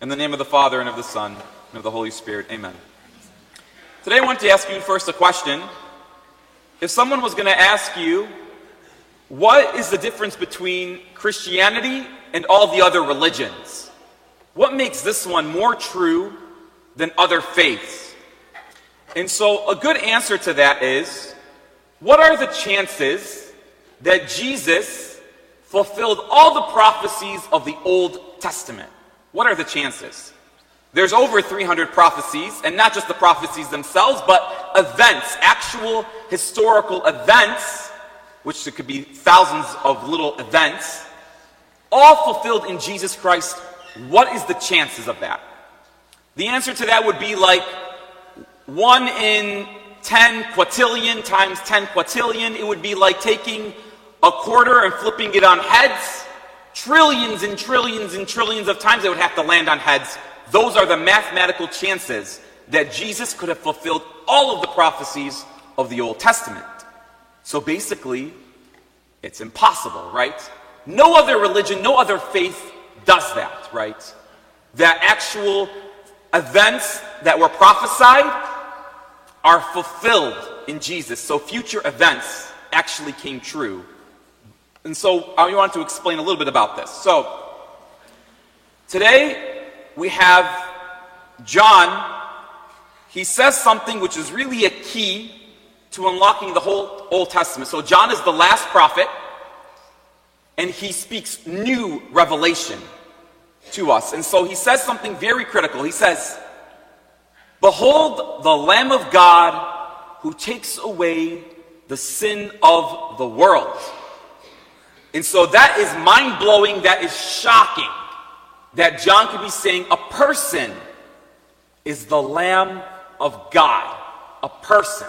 In the name of the Father, and of the Son, and of the Holy Spirit, amen. Today I want to ask you first a question. If someone was going to ask you, what is the difference between Christianity and all the other religions? What makes this one more true than other faiths? And so a good answer to that is, what are the chances that Jesus fulfilled all the prophecies of the Old Testament? What are the chances? There's over 300 prophecies, and not just the prophecies themselves, but events, actual historical events, which could be thousands of little events, all fulfilled in Jesus Christ. What is the chances of that? The answer to that would be like 1 in 10 quintillion times 10 quintillion. It would be like taking a quarter and flipping it on heads. Trillions and trillions and trillions of times it would have to land on heads. Those are the mathematical chances that Jesus could have fulfilled all of the prophecies of the Old Testament. So basically, it's impossible, right? No other religion, no other faith does that, right? That actual events that were prophesied are fulfilled in Jesus. So future events actually came true. And so I want to explain a little bit about this. So today we have John. He says something which is really a key to unlocking the whole Old Testament. So John is the last prophet, and he speaks new revelation to us. And so he says something very critical. He says, "Behold the Lamb of God who takes away the sin of the world." And so that is mind-blowing, that is shocking, that John could be saying a person is the Lamb of God. A person,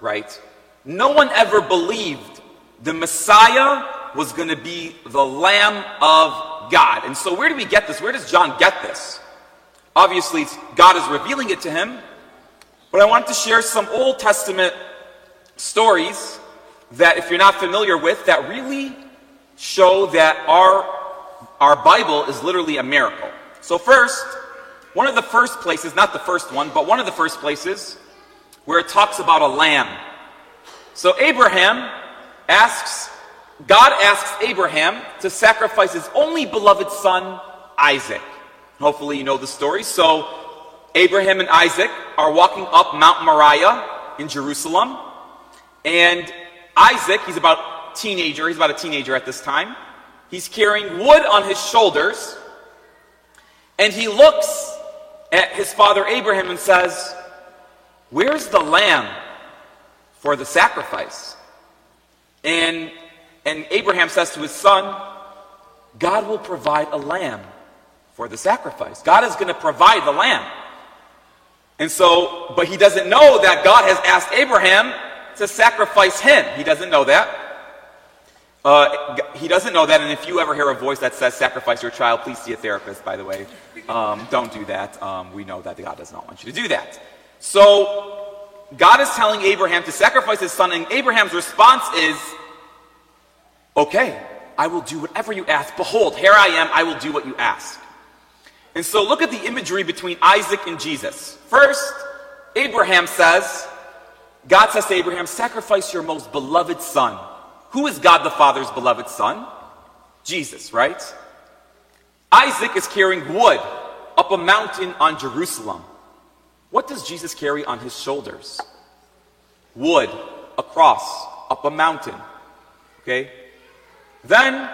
right? No one ever believed the Messiah was going to be the Lamb of God. And so where do we get this? Where does John get this? Obviously, God is revealing it to him, but I want to share some Old Testament stories that, if you're not familiar with, that really show that our Bible is literally a miracle. So first, one of the first places, not the first one, but one of the first places where it talks about a lamb. So God asks Abraham to sacrifice his only beloved son, Isaac. Hopefully you know the story. So Abraham and Isaac are walking up Mount Moriah in Jerusalem, and Isaac, he's about a teenager at this time. He's carrying wood on his shoulders, and he looks at his father Abraham and says, "Where's the lamb for the sacrifice?" And Abraham says to his son, "God will provide a lamb for the sacrifice. God is going to provide the lamb." And so, but he doesn't know that God has asked Abraham to sacrifice him. He doesn't know that. And if you ever hear a voice that says sacrifice your child, please see a therapist, by the way. Don't do that. We know that God does not want you to do that. So God is telling Abraham to sacrifice his son, and Abraham's response is, "Okay, I will do whatever you ask. Behold, here I am, I will do what you ask." And so look at the imagery between Isaac and Jesus. First, God says to Abraham, "Sacrifice your most beloved son." Who is God the Father's beloved son? Jesus, right? Isaac is carrying wood up a mountain on Jerusalem. What does Jesus carry on his shoulders? Wood, a cross, up a mountain. Okay? Then,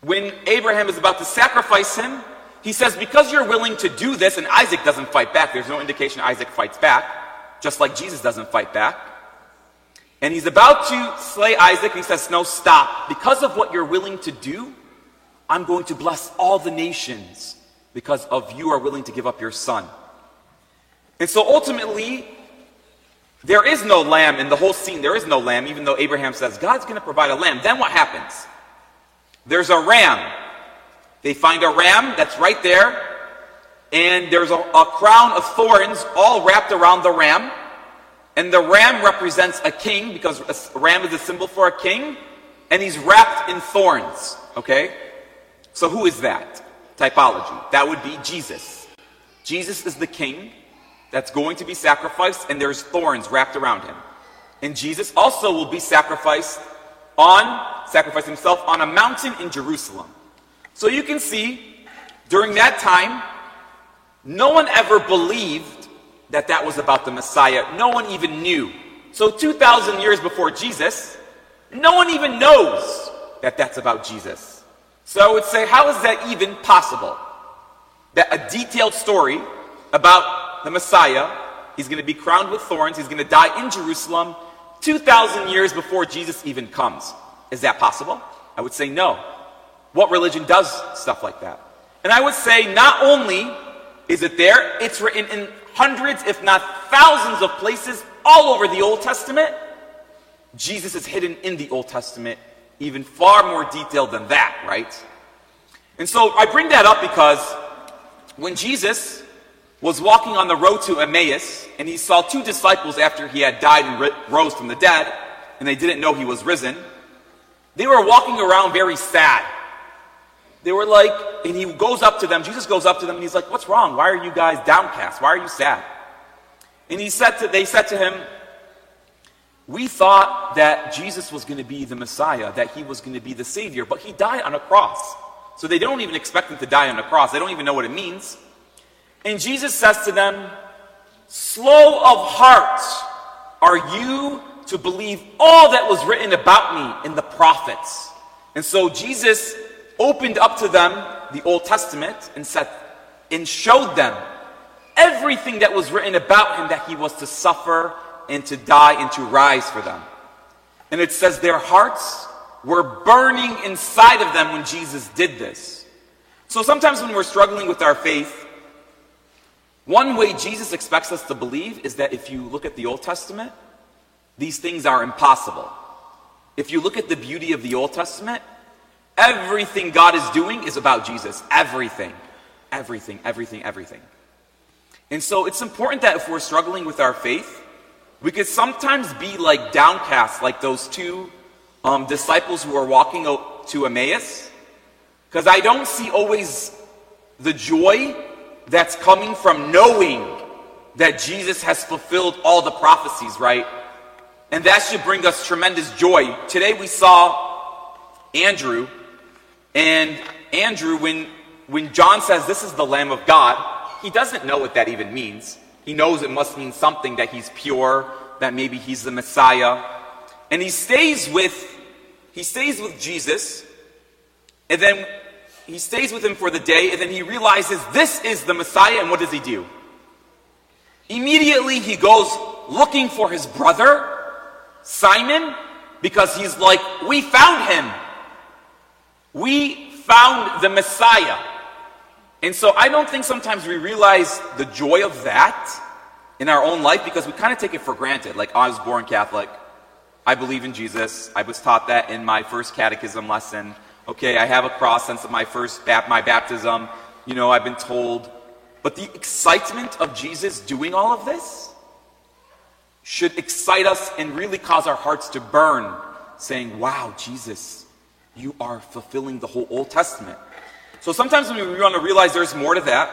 when Abraham is about to sacrifice him, he says, "Because you're willing to do this," and Isaac doesn't fight back. There's no indication Isaac fights back, just like Jesus doesn't fight back. And he's about to slay Isaac, and he says, "No, stop. Because of what you're willing to do, I'm going to bless all the nations because of you are willing to give up your son." And so ultimately, there is no lamb in the whole scene. There is no lamb, even though Abraham says, God's going to provide a lamb. Then what happens? There's a ram. They find a ram that's right there, and there's a crown of thorns all wrapped around the ram. And the ram represents a king, because a ram is a symbol for a king, and he's wrapped in thorns, okay? So who is that? typology. That would be Jesus. Jesus is the king that's going to be sacrificed, and there's thorns wrapped around him. And Jesus also will be sacrificed himself on a mountain in Jerusalem. So you can see, during that time, no one ever believed that was about the Messiah. No one even knew. So 2,000 years before Jesus, no one even knows that's about Jesus. So I would say, how is that even possible? That a detailed story about the Messiah, he's going to be crowned with thorns, he's going to die in Jerusalem, 2,000 years before Jesus even comes. Is that possible? I would say no. What religion does stuff like that? And I would say not only is it there, it's written in hundreds, if not thousands of places all over the Old Testament. Jesus is hidden in the Old Testament, even far more detailed than that, right? And so I bring that up because when Jesus was walking on the road to Emmaus, and he saw two disciples after he had died and rose from the dead, and they didn't know he was risen, they were walking around very sad. They were like, and he goes up to them, Jesus goes up to them, and he's like, "What's wrong? Why are you guys downcast? Why are you sad?" And they said to him, "We thought that Jesus was going to be the Messiah, that he was going to be the Savior, but he died on a cross." So they don't even expect him to die on a cross. They don't even know what it means. And Jesus says to them, "Slow of heart are you to believe all that was written about me in the prophets." And so Jesus opened up to them the Old Testament and showed them everything that was written about him, that he was to suffer and to die and to rise for them. And it says their hearts were burning inside of them when Jesus did this. So sometimes when we're struggling with our faith, one way Jesus expects us to believe is that if you look at the Old Testament, these things are impossible. If you look at the beauty of the Old Testament, everything God is doing is about Jesus. Everything. Everything, everything, everything. And so it's important that if we're struggling with our faith, we could sometimes be like downcast, like those two disciples who are walking to Emmaus. Because I don't see always the joy that's coming from knowing that Jesus has fulfilled all the prophecies, right? And that should bring us tremendous joy. Today we saw Andrew. And Andrew, when John says, "This is the Lamb of God," he doesn't know what that even means. He knows it must mean something, that he's pure, that maybe he's the Messiah. And he stays with Jesus, and then he stays with him for the day, and then he realizes this is the Messiah, and what does he do? Immediately he goes looking for his brother, Simon, because he's like, "We found him. We found the Messiah." And so I don't think sometimes we realize the joy of that in our own life, because we kind of take it for granted. Like, I was born Catholic. I believe in Jesus. I was taught that in my first catechism lesson. Okay, I have a cross since my first my baptism. You know, I've been told. But the excitement of Jesus doing all of this should excite us and really cause our hearts to burn, saying, "Wow, Jesus, you are fulfilling the whole Old Testament." So sometimes when we want to realize there's more to that,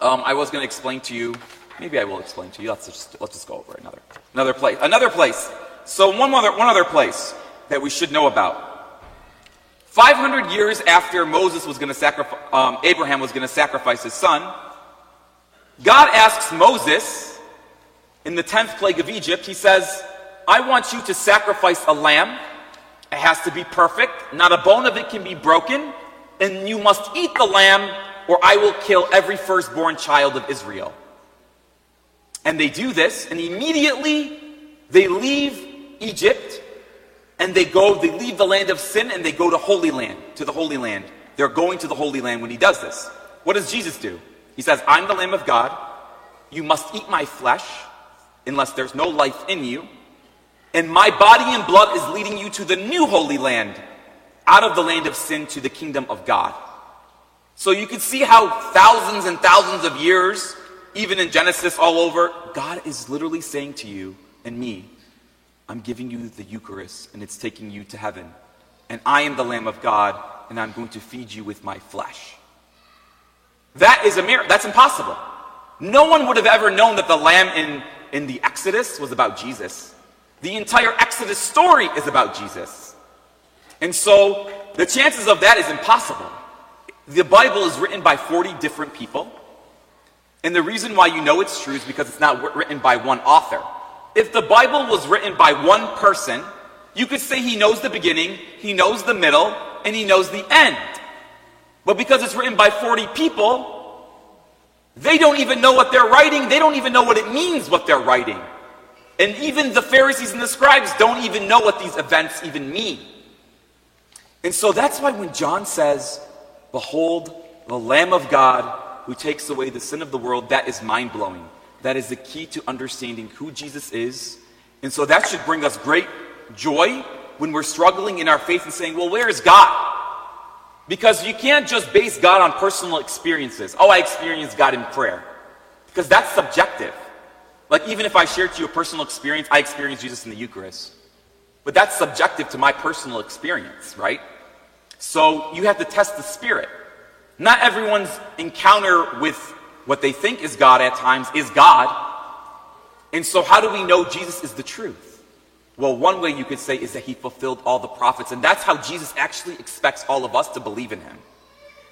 I was going to explain to you. Maybe I will explain to you. Let's just go over another place. Another place. So one other place that we should know about. 500 years after Abraham was going to sacrifice his son, God asks Moses in the 10th plague of Egypt. He says, "I want you to sacrifice a lamb. It has to be perfect. Not a bone of it can be broken. And you must eat the lamb, or I will kill every firstborn child of Israel." And they do this, and immediately they leave Egypt, and they leave the land of sin, and they go to the Holy Land. They're going to the Holy Land when he does this. What does Jesus do? He says, "I'm the Lamb of God. You must eat my flesh, unless there's no life in you. And my body and blood is leading you to the new Holy Land, out of the land of sin to the kingdom of God." So you can see how thousands and thousands of years, even in Genesis all over, God is literally saying to you and me, "I'm giving you the Eucharist, and it's taking you to heaven. And I am the Lamb of God, and I'm going to feed you with my flesh." That is a miracle. That's impossible. No one would have ever known that the lamb in the Exodus was about Jesus. The entire Exodus story is about Jesus. And so the chances of that is impossible. The Bible is written by 40 different people. And the reason why you know it's true is because it's not written by one author. If the Bible was written by one person, you could say he knows the beginning, he knows the middle, and he knows the end. But because it's written by 40 people, they don't even know what they're writing. They don't even know what it means, what they're writing. And even the Pharisees and the scribes don't even know what these events even mean. And so that's why when John says, "Behold, the Lamb of God who takes away the sin of the world," that is mind-blowing. That is the key to understanding who Jesus is. And so that should bring us great joy when we're struggling in our faith and saying, well, where is God? Because you can't just base God on personal experiences. Oh, I experienced God in prayer. Because that's subjective. Like, even if I shared to you a personal experience, I experienced Jesus in the Eucharist. But that's subjective to my personal experience, right? So you have to test the Spirit. Not everyone's encounter with what they think is God at times is God. And so how do we know Jesus is the truth? Well, one way you could say is that he fulfilled all the prophets, and that's how Jesus actually expects all of us to believe in him.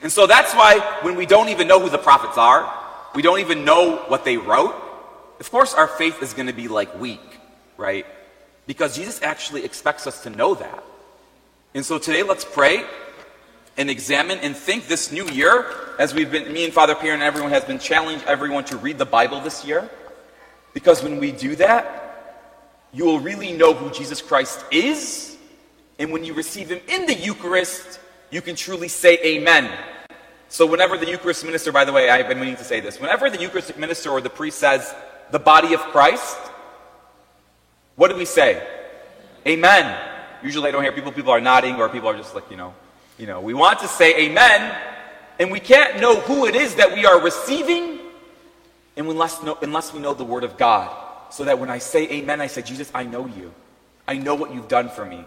And so that's why when we don't even know who the prophets are, we don't even know what they wrote, of course our faith is going to be like weak, right? Because Jesus actually expects us to know that. And so today let's pray and examine and think this new year, as we've been, me and Father Pierre and everyone has been challenged everyone to read the Bible this year. Because when we do that, you will really know who Jesus Christ is. And when you receive him in the Eucharist, you can truly say amen. So whenever the Eucharist minister, by the way, I've been meaning to say this. Whenever the Eucharistic minister or the priest says, the body of Christ, what do we say? Amen. Usually I don't hear people are nodding, or people are just like, you know, we want to say amen. And we can't know who it is that we are receiving unless we know the word of God. So that when I say amen, I say, Jesus, I know you. I know what you've done for me.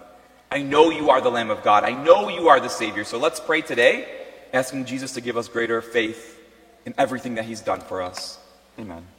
I know you are the Lamb of God. I know you are the Savior. So let's pray today, asking Jesus to give us greater faith in everything that he's done for us. Amen.